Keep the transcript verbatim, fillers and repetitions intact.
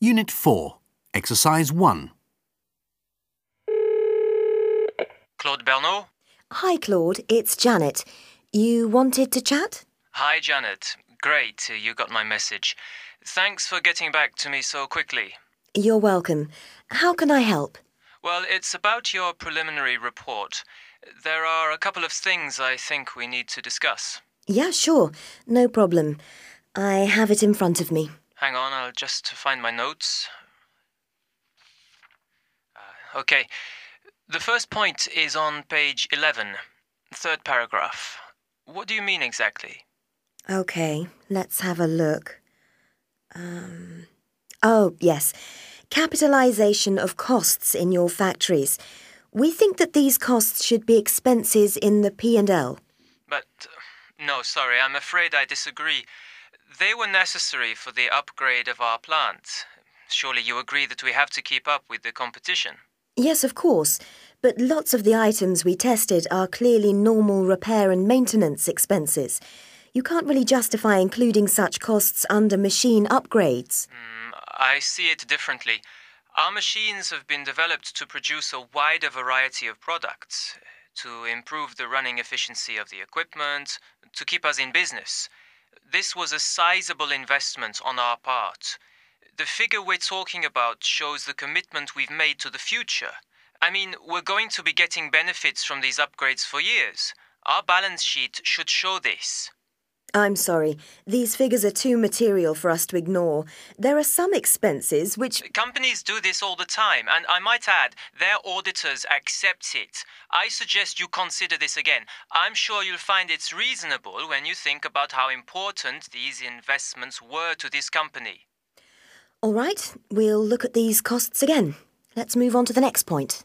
Unit four, Exercise one. Claude Bernot? Hi, Claude. It's Janet. You wanted to chat? Hi, Janet. Great. You got my message. Thanks for getting back to me so quickly. You're welcome. How can I help? Well, it's about your preliminary report. There are a couple of things I think we need to discuss. Yeah, sure. No problem. I have it in front of me. Hang on, I'll just find my notes. Uh, okay. The first point is on page eleven, third paragraph. What do you mean exactly? Okay, let's have a look. Um, oh, yes. Capitalization of costs in your factories. We think that these costs should be expenses in the P and L. But, uh, no, sorry, I'm afraid I disagree. They were necessary for the upgrade of our plant. Surely you agree that we have to keep up with the competition? Yes, of course. But lots of the items we tested are clearly normal repair and maintenance expenses. You can't really justify including such costs under machine upgrades. Mm, I see it differently. Our machines have been developed to produce a wider variety of products, to improve the running efficiency of the equipment, to keep us in business. This was a sizable investment on our part. The figure we're talking about shows the commitment we've made to the future. I mean, we're going to be getting benefits from these upgrades for years. Our balance sheet should show this. I'm sorry. These figures are too material for us to ignore. There are some expenses which... Companies do this all the time, and I might add, their auditors accept it. I suggest you consider this again. I'm sure you'll find it's reasonable when you think about how important these investments were to this company. All right, we'll look at these costs again. Let's move on to the next point.